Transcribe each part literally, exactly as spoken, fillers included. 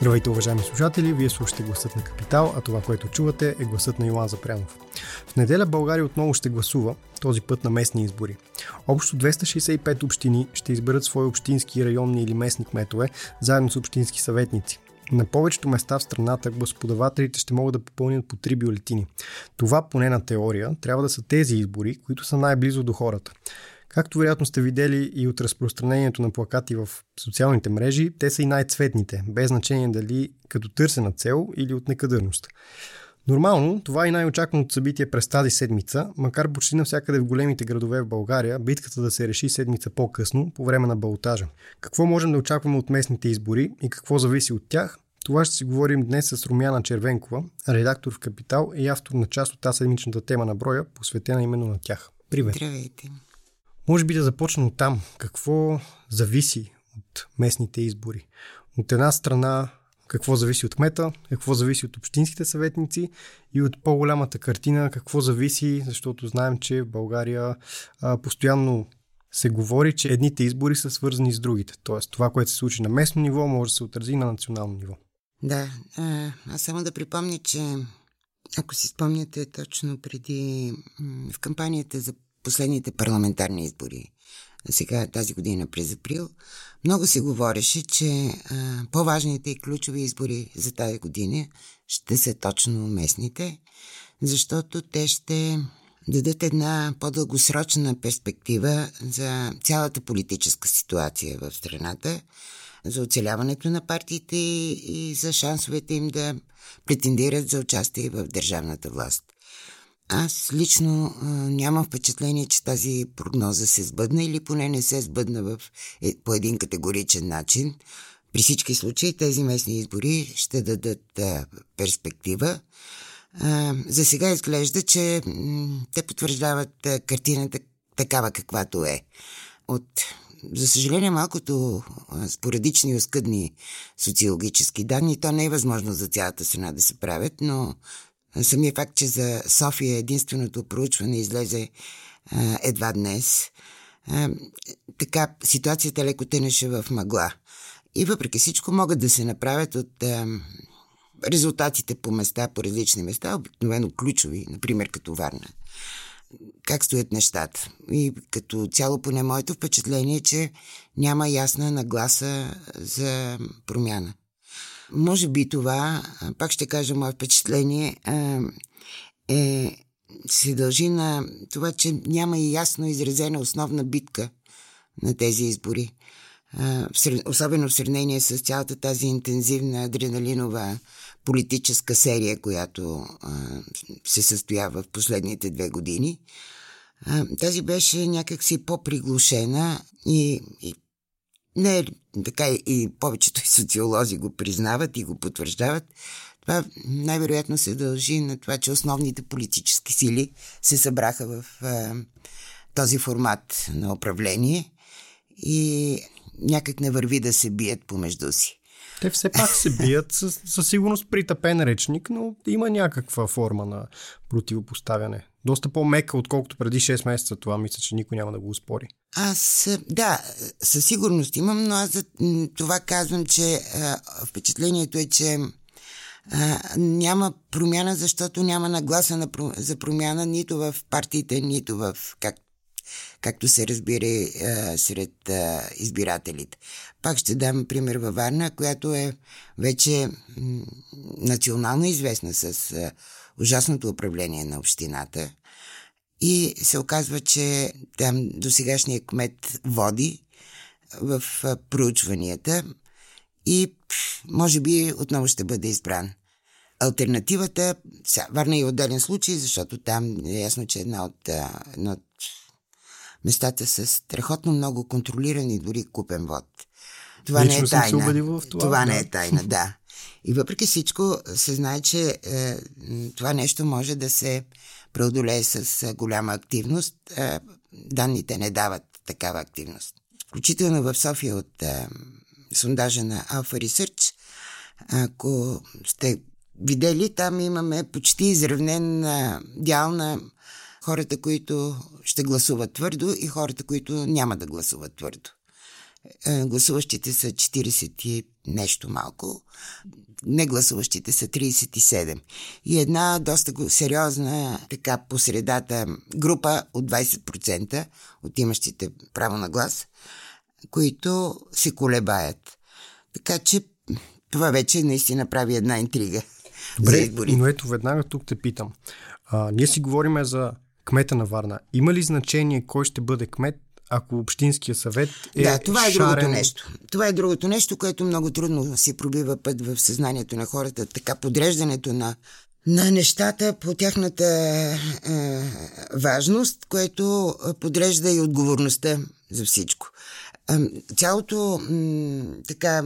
Здравейте, уважаеми слушатели! Вие слушате Гласът на Капитал, а това, което чувате, е гласът на Йоан Запрянов. В неделя България отново ще гласува, този път на местни избори. Общо двеста шейсет и пет общини ще изберат свои общински, районни или местни кметове, заедно с общински съветници. На повечето места в страната гласоподавателите ще могат да попълнят по три бюлетини. Това, поне на теория, трябва да са тези избори, които са най-близо до хората. Както вероятно сте видели и от разпространението на плакати в социалните мрежи, те са и най-цветните, без значение дали като търсена цел или от некадърност. Нормално, това е най-очакваното събитие през тази седмица, макар почти навсякъде в големите градове в България битката да се реши седмица по-късно, по време на балотажа. Какво можем да очакваме от местните избори и какво зависи от тях? Това ще си говорим днес с Румяна Червенкова, редактор в Капитал и автор на част от тази седмичната тема на броя, посветена именно на тях. Привет! Здравейте! Може би да започнем от там. Какво зависи от местните избори? От една страна, какво зависи от кмета, какво зависи от общинските съветници и от по-голямата картина, какво зависи, защото знаем, че в България а, постоянно се говори, че едните избори са свързани с другите. Тоест, това, което се случи на местно ниво, може да се отрази на национално ниво. Да, аз само да припомня, че ако си спомняте точно преди в кампанията за последните парламентарни избори, сега тази година през април, много се говореше, че а, по-важните и ключови избори за тази година ще са точно местните, защото те ще дадат една по-дългосрочна перспектива за цялата политическа ситуация в страната, за оцеляването на партиите и за шансовете им да претендират за участие в държавната власт. Аз лично а, нямам впечатление, че тази прогноза се сбъдна или поне не се сбъдна в, е, по един категоричен начин. При всички случаи тези местни избори ще дадат а, перспектива. А, за сега изглежда, че м- те потвърждават а, картината такава каквато е. От, за съжаление, малкото а, спорадични и оскъдни социологически данни, то не е възможно за цялата страна да се правят, но самия факт, че за София единственото проучване излезе а, едва днес, а, така ситуацията леко тънеше в мъгла. И въпреки всичко могат да се направят от а, резултатите по места, по различни места, обикновено ключови, например като Варна. Как стоят нещата? И като цяло поне моето впечатление, че няма ясна нагласа за промяна. Може би това, пак ще кажа мое впечатление, е, се дължи на това, че няма и ясно изразена основна битка на тези избори. Особено в сравнение с цялата тази интензивна адреналинова политическа серия, която се състоя в последните две години. Тази беше някакси по-приглушена и, и не, така и повечето и социолози го признават и го потвърждават. Това най-вероятно се дължи на това, че основните политически сили се събраха в е, този формат на управление и някак не върви да се бият помежду си. Те все пак се бият със, със сигурност притъпен речник, но има някаква форма на противопоставяне. Доста по-мека, отколкото преди шест месеца. Това мисля, че никой няма да го успори. Аз, да, със сигурност имам, но аз за това казвам, че а, впечатлението е, че а, няма промяна, защото няма нагласа на, за промяна нито в партиите, нито в как, както се разбира а, сред а, избирателите. Пак ще дам пример във Варна, която е вече м- национално известна с а, ужасното управление на общината и се оказва, че там досегашният кмет води в проучванията и може би отново ще бъде избран. Алтернативата, Варна е отделен случай, защото там е ясно, че една от, една от местата с страхотно много контролиран и дори купен вод. Това Лично не е тайна. Това, това не е тайна, да. И въпреки всичко се знае, че е, това нещо може да се преодолее с е, голяма активност. Е, данните не дават такава активност. Включително в София от е, сондажа на Alpha Research. Ако сте видели, там имаме почти изравнен дял на хората, които ще гласуват твърдо и хората, които няма да гласуват твърдо. Гласуващите са четиридесет нещо малко, не гласуващите са тридесет и седем. И една доста сериозна, така по средата група от двадесет процента от имащите право на глас, които се колебаят. Така че това вече наистина прави една интрига. Добре, за избори. Но ето веднага тук те питам. А, ние си говорим за кмета на Варна. Има ли значение кой ще бъде кмет, ако Общинския съвет е шарен? Да, това е шарен... другото нещо. Това е другото нещо, което много трудно си пробива път в съзнанието на хората. Така подреждането на, на нещата по тяхната е, важност, което подрежда и отговорността за всичко. Цялото м, така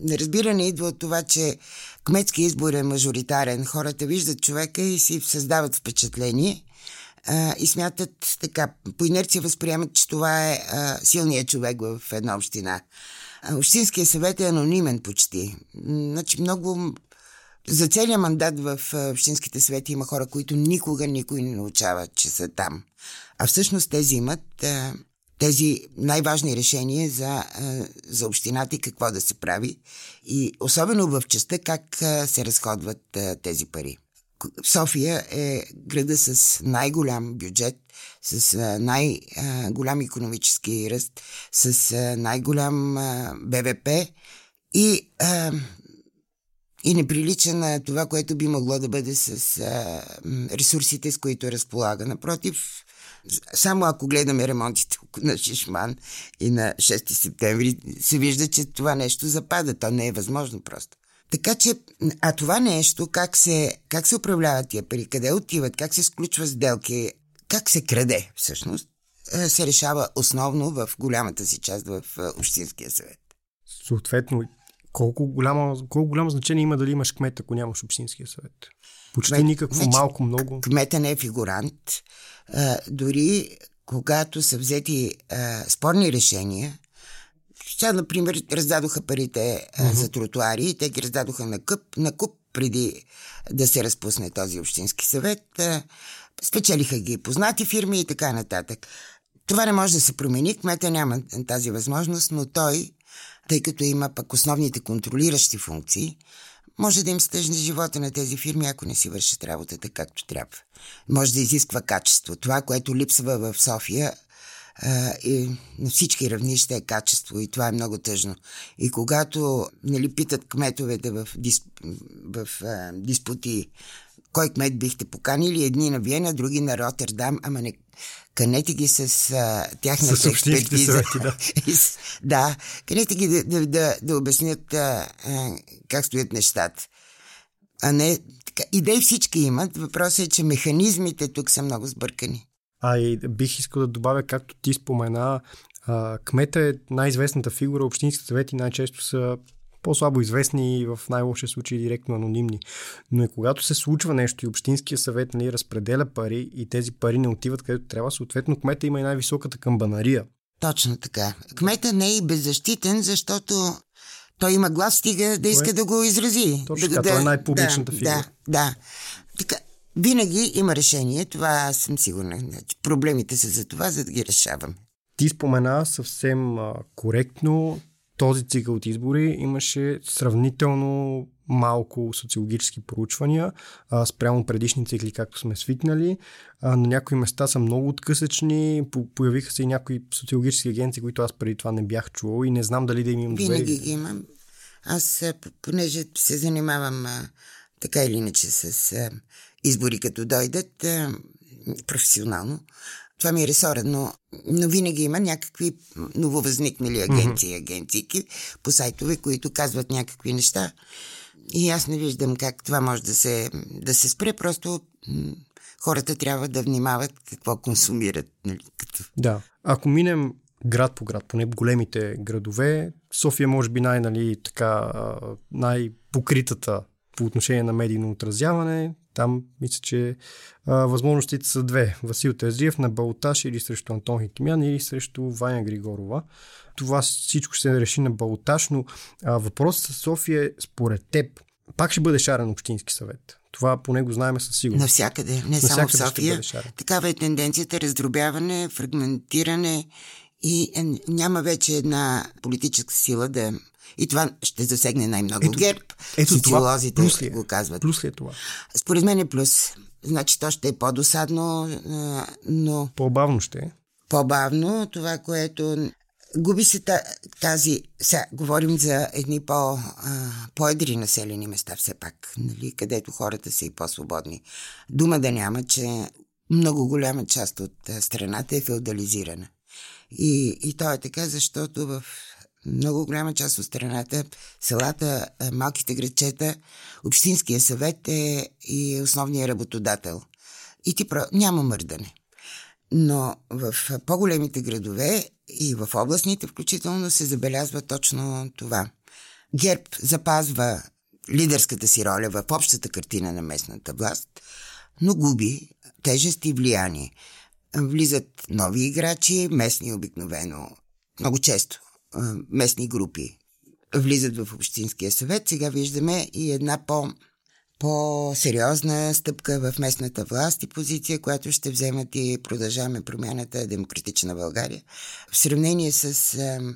неразбиране идва от това, че кметския избор е мажоритарен. Хората виждат човека и си създават впечатление а, и смятат така, по инерция възприемат, че това е а, силният човек в една община. А, Общинския съвет е анонимен почти. Значи много... За целия мандат в общинските съвети има хора, които никога никой не научава, че са там. А всъщност тези имат... А, тези най-важни решения за, за общината и какво да се прави. И особено в частта как се разходват тези пари. София е града с най-голям бюджет, с най-голям икономически ръст, с най-голям Б В П и, и не прилича на това, което би могло да бъде с ресурсите, с които разполага. Напротив, само ако гледаме ремонтите на Шишман и на шести септември, се вижда, че това нещо запада. То не е възможно просто. Така че, а това нещо, как се, как се управляват тия пари, къде отиват, как се сключва сделки, как се краде всъщност, се решава основно в голямата си част в Общинския съвет. Съответно, колко голямо, колко голямо значение има дали имаш кмет, ако нямаш Общинския съвет? Почти кмет, никакво, значи, малко, много. Кмета не е фигурант. А, дори когато са взети а, спорни решения, сега, например, раздадоха парите а, uh-huh. за тротуари и те ги раздадоха на куп, на куп преди да се разпусне този Общински съвет. А, спечелиха ги познати фирми и така нататък. Това не може да се промени. Кмета няма тази възможност, но той, тъй като има пък основните контролиращи функции, може да им стъжне живота на тези фирми, ако не си вършат работата както трябва. Може да изисква качество. Това, което липсва в София а, и на всички равнища, е качество. И това е много тъжно. И когато нали, питат кметовете в, дисп... в а, диспути, кой кмет бихте поканили, едни на Виена, други на Роттердам, ама не канете ги с а, тяхната с експертиза. Съвети, да. Да, канете ги да, да, да, да обяснят а, а, как стоят нещата. А не, така, идеи всички имат, въпросът е, че механизмите тук са много сбъркани. А и бих искал да добавя, както ти спомена, а, кмета е най-известната фигура, общинските съвети най-често са по-слабо известни и в най-лошия случай директно анонимни. Но и когато се случва нещо и Общинския съвет нали, разпределя пари и тези пари не отиват където трябва, съответно кмета има и най-високата камбанария. Точно така. Кмета не е и беззащитен, защото той има глас, стига да иска е... да го изрази. Точно така, да, той е най-публичната да, фигура. Да, да. Така, винаги има решение, това съм сигурна. Проблемите са за това, за да ги решаваме. Ти спомена съвсем а, коректно, този цикъл от избори имаше сравнително малко социологически проучвания, а, спрямо предишни цикли, както сме свикнали. А, на някои места са много откъсъчни, появиха се и някои социологически агенции, които аз преди това не бях чувал и не знам дали да им имам доверие. Винаги ги имам. Аз, понеже се занимавам а, така или иначе с а, избори, като дойдат а, професионално, това ми е ресора, но, но винаги има някакви нововъзникнали агенции, агенцийки по сайтове, които казват някакви неща. И аз не виждам как това може да се, да се спре. Просто м- хората трябва да внимават какво консумират. Нали? Да. Ако минем град по град, поне големите градове, София може би най-нали, така, най-покритата по отношение на медийно отразяване. Там мисля, че а, възможностите са две. Васил Терзиев на балотаж или срещу Антон Хикимян, или срещу Ваня Григорова. Това всичко ще се реши на балотаж, но а, въпросът с София, според теб, пак ще бъде шарен общински съвет. Това поне го знаем със сигурност. Навсякъде, не навсякъде само в София. Такава е тенденцията, раздробяване, фрагментиране и няма вече една политическа сила да... И това ще засегне най-много ето, ГЕРБ. Ето социолозите това, плюс го казват. Плюс ли е това? Според мен е плюс. Значи то ще е по-досадно, но... По-бавно ще е. По-бавно, това, което... Губи се тази... Сега говорим за едни по, по-едри населени места все пак, нали, където хората са и по-свободни. Дума да няма, че много голяма част от страната е феодализирана. И, и то е така, защото в много голяма част от страната, селата, малките градчета, общинския съвет е и основният работодател. И ти про... няма мърдане. Но в по-големите градове и в областните включително се забелязва точно това. ГЕРБ запазва лидерската си роля в общата картина на местната власт, но губи тежест и влияние. Влизат нови играчи, местни обикновено, много често местни групи влизат в общинския съвет. Сега виждаме и една по- по-сериозна стъпка в местната власт и позиция, която ще вземат и Продължаваме промяната, Демократична България. В сравнение с а,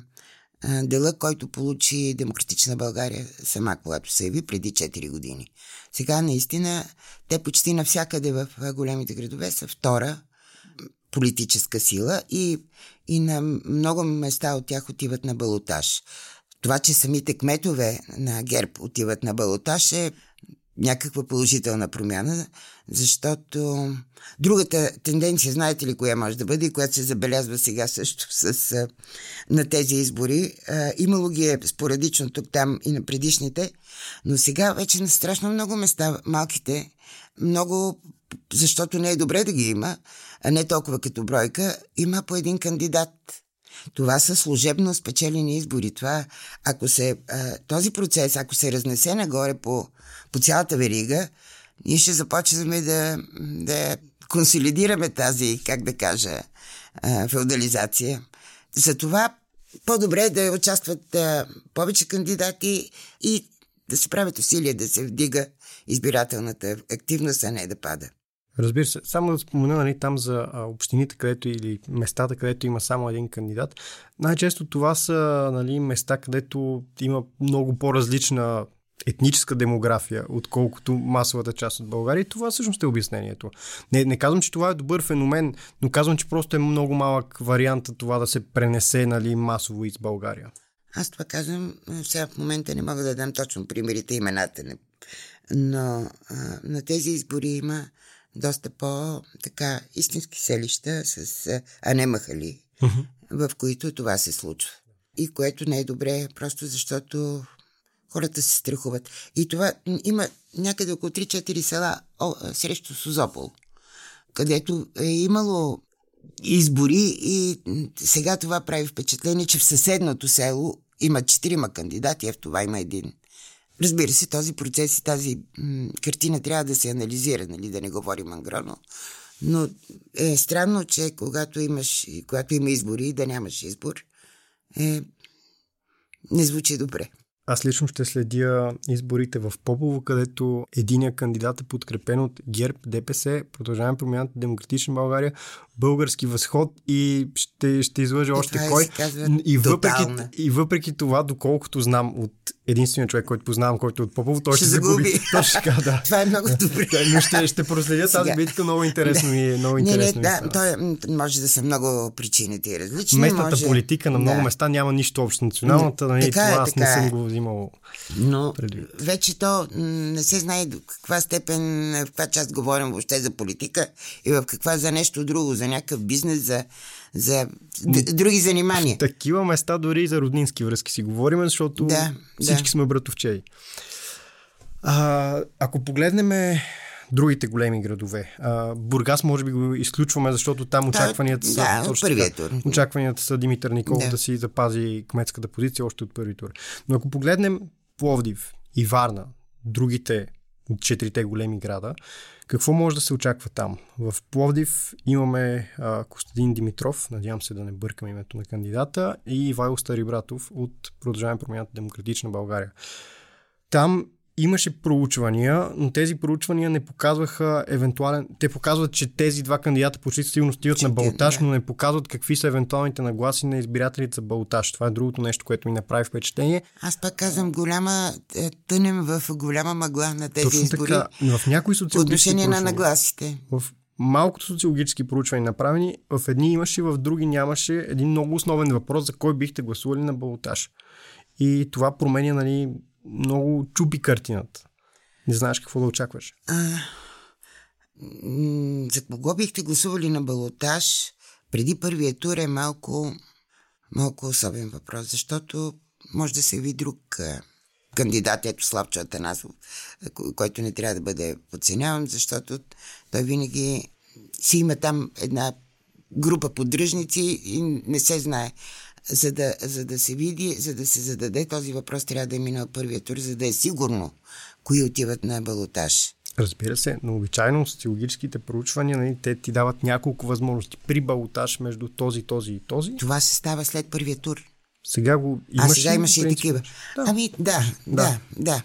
а, дела, който получи Демократична България сама, когато се яви преди четири години. Сега наистина те почти навсякъде в големите градове са втора политическа сила и, и на много места от тях отиват на балотаж. Това, че самите кметове на ГЕРБ отиват на балотаж, е някаква положителна промяна, защото другата тенденция, знаете ли коя може да бъде, която се забелязва сега също с, на тези избори, имало ги е спорадично тук, там и на предишните, но сега вече на страшно много места малките, много, защото не е добре да ги има, а не толкова като бройка, има по един кандидат. Това са служебно спечелени избори. Това, ако се, този процес, ако се разнесе нагоре по, по цялата верига, ние ще започваме да, да консолидираме тази, как да кажа, феодализация. Затова по-добре да участват повече кандидати и да се правят усилия да се вдига избирателната активност, а не да пада. Разбира се, само да спомена, нали, там за общините, където или местата, където има само един кандидат. Най-често това са, нали, места, където има много по-различна етническа демография, отколкото масовата част от България. И това всъщност е обяснението. Не, не казвам, че това е добър феномен, но казвам, че просто е много малък вариант това да се пренесе, нали, масово из България. Аз това казвам, сега в момента не мога да дам точно примерите, имената, но а, на тези избори има доста по-така истински селища, с, а не махали, uh-huh. в които това се случва. И което не е добре, просто защото хората се страхуват. И това има някъде около три-четири села о, срещу Созопол, където е имало избори и сега това прави впечатление, че в съседното село има четирима кандидати, а в това има един. Разбира се, този процес и тази м- картина трябва да се анализира, нали, да не говорим ангроно. Но е странно, че когато имаш, когато има избори и да нямаш избор, е, не звучи добре. Аз лично ще следя изборите в Попово, където единия кандидат е подкрепен от ГЕРБ, ДПС, Продължаваме промяната, Демократична България, Български възход и ще, ще излъжа и още кой. И въпреки, и въпреки това, доколкото знам от единствения човек, който познавам, който е от Попово, той ще, ще загуби. Точно, да. Това е много добре. Но ще, ще проследя тази битка, много интересно ми е. Много интересно не, не, ми да, той може да са много причините и различни. Местната може... политика на много да. Места няма нищо общо. Националната, нали, това е, аз не съм е. Го взимал. Но преди. Вече то не се знае до каква степен, в каква част говорим въобще за политика и в каква за нещо друго, за някакъв бизнес, за, за други занимания. В такива места дори и за роднински връзки си говорим, защото да, всички да. Сме братовчеи. А, ако погледнем другите големи градове, а, Бургас може би го изключваме, защото там очакванията, да, са, да, точно, първият тур. Очакванията са Димитър Николов да. Да си запази кметската позиция още от първи тур. Но ако погледнем Пловдив и Варна, другите четирите големи града. Какво може да се очаква там? В Пловдив имаме а, Костадин Димитров, надявам се да не бъркам името на кандидата, и Ивайло Старибратов от Продължаваме промяната Демократична България. Там имаше проучвания, но тези проучвания не показваха евентуален... Те показват, че тези два кандидата почти сигурно стигат на балотаж, но не показват какви са евентуалните нагласи на избирателите за балотаж. Това е другото нещо, което ми направи впечатление. Аз пак казвам, голяма тънем в голяма мъгла на тези точно избори. Така, в някои социологически отношение на нагласите. В малкото социологически проучвания направени, в едни имаше, в други нямаше един много основен въпрос за кой бихте гласували на балотаж. И това променя, нали, много чупи картината. Не знаеш какво да очакваш. А, м- за кого бихте гласували на балотаж преди първия тур е малко, малко особен въпрос, защото може да се яви друг а, кандидат, ето Славчо Атанасов, който не трябва да бъде подценяван, защото той винаги си има там една група поддръжници и не се знае. За да, за да се види, за да се зададе този въпрос, трябва да е минал първия тур, за да е сигурно кои отиват на балотаж. Разбира се, но обичайно социологическите проучвания, нали, те ти дават няколко възможности при балотаж между този, този и този. Това се става след първия тур. Сега го имаш. А сега имаше и такива. Да. Ами да, да, да.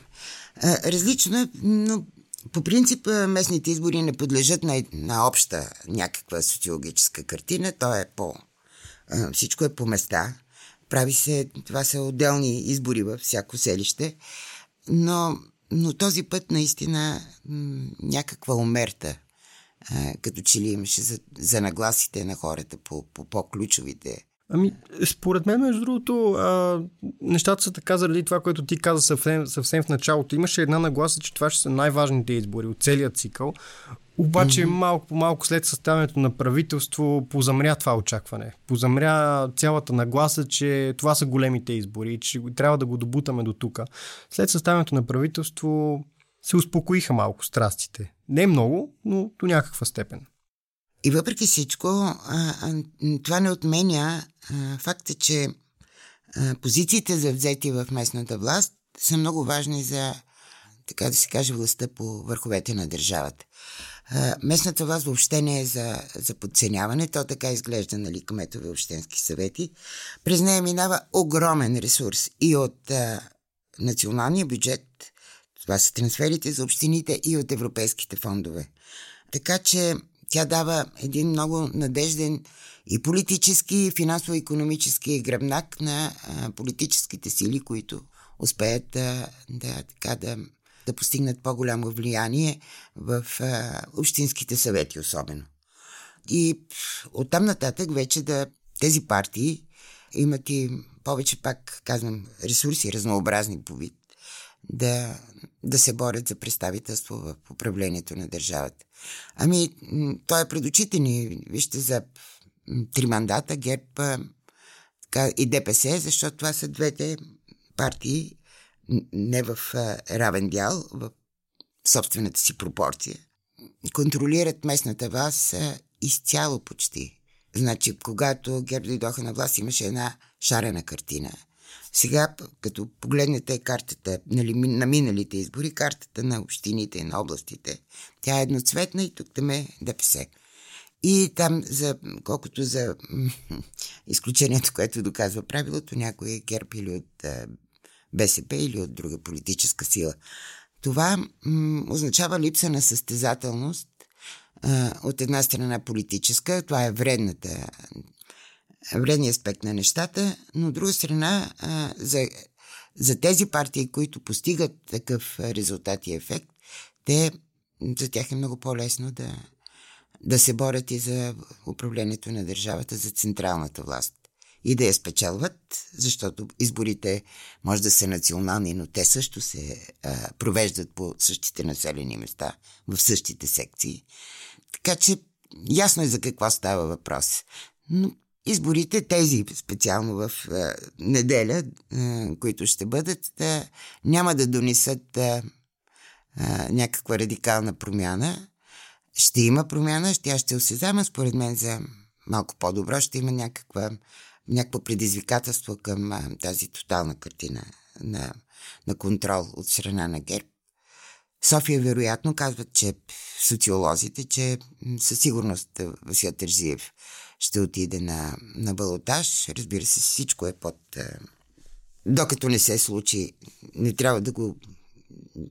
да. Различно е, но по принцип местните избори не подлежат на, на обща някаква социологическа картина. То е по... Всичко е по места. Прави се, това са отделни избори във всяко селище. Но, но този път наистина някаква умерта, като че ли имаше за, за нагласите на хората по, по по-ключовите. Ами, според мен, между другото, а, нещата са така заради това, което ти каза съвсем, съвсем в началото. Имаше една нагласа, че това ще са най-важните избори от целият цикъл. Обаче mm-hmm. малко по малко след съставянето на правителство позамря това очакване. Позамря цялата нагласа, че това са големите избори, че трябва да го добутаме до тук. След съставянето на правителство се успокоиха малко страстите. Не много, но до някаква степен. И въпреки всичко, това не отменя факта, че позициите за взети в местната власт са много важни за, така да се каже, властта по върховете на държавата. Местната власт въобще не е за, за подценяване, то така изглежда, нали, кметове, общински съвети. През нея минава огромен ресурс и от а, националния бюджет, това са трансферите за общините, и от европейските фондове. Така че тя дава един много надежден и политически, и финансово-икономически гръбнак на а, политическите сили, които успеят а, да, така да да постигнат по-голямо влияние в а, общинските съвети особено. И оттам нататък вече да тези партии имат и повече, пак казвам, ресурси, разнообразни по вид, да, да се борят за представителство в управлението на държавата. Ами, той е пред очите ни, вижте, за три мандата, ГЕРБ и Д П С, защото това са двете партии, не в равен дял, в собствената си пропорция, контролират местната власт изцяло почти. Значи, когато ГЕРБ дойдоха на власт, имаше една шарена картина. Сега, като погледнете картата на миналите избори, картата на общините и на областите, тя е едноцветна и тук там е Д П С. И там, за, колкото за изключението, което доказва правилото, някой е ГЕРБ или от Б С П или от друга политическа сила. Това м- означава липса на състезателност а, от една страна политическа, това е вредната, вредният аспект на нещата, но от друга страна а, за, за тези партии, които постигат такъв резултат и ефект, те, за тях е много по-лесно да, да се борят и за управлението на държавата, за централната власт. И да я спечелват, защото изборите може да са национални, но те също се а, провеждат по същите населени места, в същите секции. Така че ясно е за какво става въпрос. Но изборите, тези специално в а, неделя, а, които ще бъдат, а, няма да донесат а, а, някаква радикална промяна. Ще има промяна, тя ще осезаме, според мен, за малко по-добро, ще има някаква някакво предизвикателство към а, тази тотална картина на, на контрол от страна на ГЕРБ. София, вероятно, казват, че социолозите, че със сигурност Васил Терзиев ще отиде на, на балотаж. Разбира се, всичко е под... Докато не се случи, не трябва да го,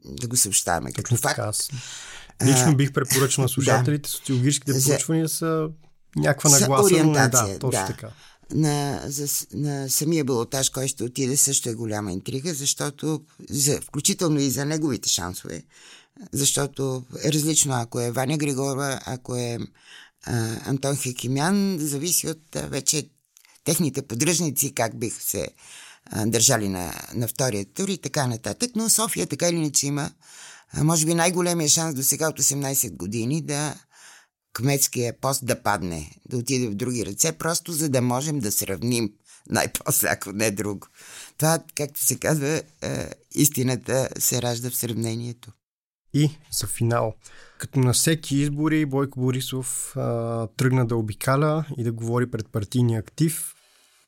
да го съобщаваме. Като факт. Аз лично бих препоръчал на слушателите, да, социологическите проучвания са някаква нагласа, но не, да, точно да. Така. На, за, на самия балотаж, който ще отиде, също е голяма интрига, защото, за, включително и за неговите шансове, защото е различно, ако е Ваня Григорова, ако е а, Антон Хикимян, зависи от а, вече техните поддръжници, как бих се а, държали на, на втория тур и така нататък. Но София така или иначе има, а, може би най-големия шанс до сега от осемнайсет години да кметския пост да падне, да отиде в други ръце, просто за да можем да сравним най-после, ако не друго. Това, както се казва, е, истината се ражда в сравнението. И за финал, като на всеки избори, Бойко Борисов е, тръгна да обикаля и да говори пред партийния актив.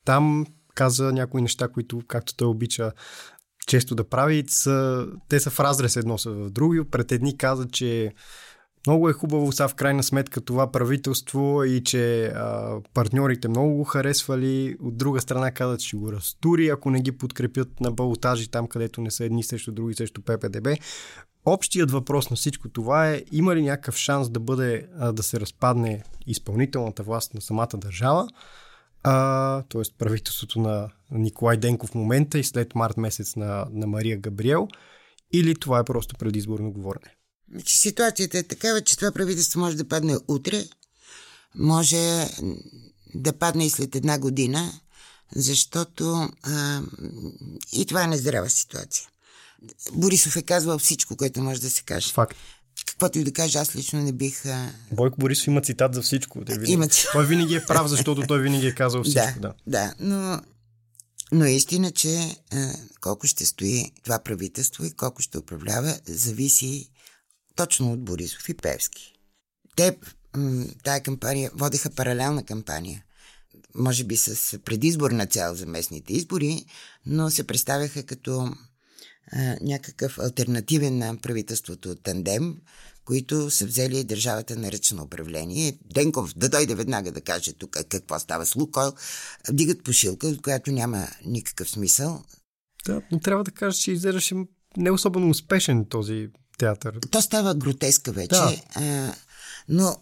Там каза някои неща, които, както той обича често да прави, са, те са в разрез едно са в други. Пред едни каза, че много е хубаво са в крайна сметка това правителство и че а, партньорите много го харесвали. От друга страна казват, че ще го разтури, ако не ги подкрепят на балотажи там, където не са едни срещу други, срещу ППДБ. Общият въпрос на всичко това е, има ли някакъв шанс да бъде, а, да се разпадне изпълнителната власт на самата държава, а, т.е. правителството на Николай Денков в момента и след март месец на, на Мария Габриел, или това е просто предизборно говорене? Ситуацията е такава, че това правителство може да падне утре, може да падне и след една година, защото а, и това е нездрава ситуация. Борисов е казвал всичко, което може да се каже. Факт. Каквото и да кажа, аз лично не бих... А... Бойко Борисов има цитат за всичко. Той винаги, има... той винаги е прав, защото той винаги е казал всичко. Да, да. да но... Но е истина, че а, колко ще стои това правителство и колко ще управлява, зависи точно от Борисов и Певски. Те, тая кампания, водеха паралелна кампания. Може би с предизборна цел за местните избори, но се представяха като а, някакъв алтернативен на правителството тандем, които са взели държавата на ръчно управление. Денков да дойде веднага да каже тук какво става с Лукойл. Дигат пушилка, от която няма никакъв смисъл. Да, но трябва да кажа, че изглеждаше не особено успешен този театър. То става гротеска вече, да. а, но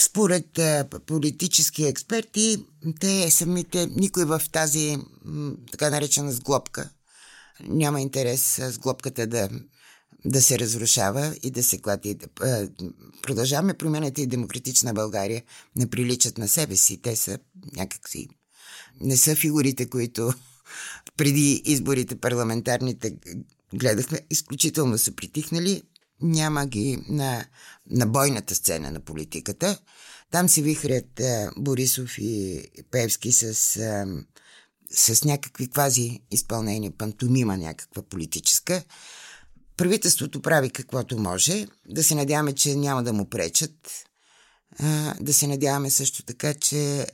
според а, политически експерти, те самите, никой в тази м, така наречена сглобка няма интерес а, сглобката да, да се разрушава и да се клати. А, продължаваме промените и Демократична България не приличат на себе си. Те са някакси, не са фигурите, които преди изборите парламентарните гледахме, изключително са притихнали, няма ги на, на бойната сцена на политиката. Там се вихрят а, Борисов и Певски с, а, с някакви квази изпълнения, пантомима някаква политическа. Правителството прави каквото може, да се надяваме, че няма да му пречат, а, да се надяваме също така, че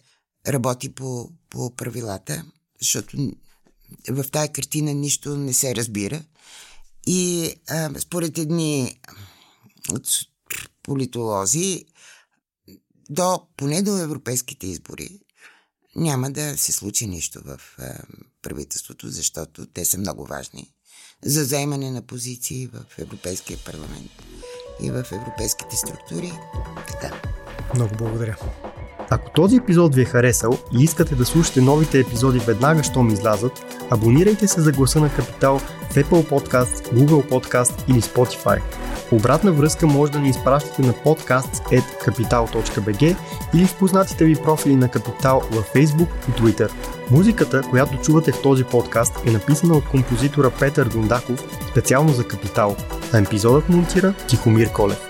работи по, по правилата, защото в тая картина нищо не се разбира. И а, според едни от политолози, до, поне до европейските избори няма да се случи нищо в а, правителството, защото те са много важни за заемане на позиции в Европейския парламент и в европейските структури. Така. Много благодаря. Ако този епизод ви е харесал и искате да слушате новите епизоди веднага, щом излязат, абонирайте се за Гласа на Капитал в Apple Podcast, Google Podcast или Spotify. Обратна връзка може да ни изпращате на podcast at capital dot b g или в познатите ви профили на Капитал във Facebook и Twitter. Музиката, която чувате в този подкаст, е написана от композитора Петър Дундаков специално за Капитал, а епизодът монтира Тихомир Колев.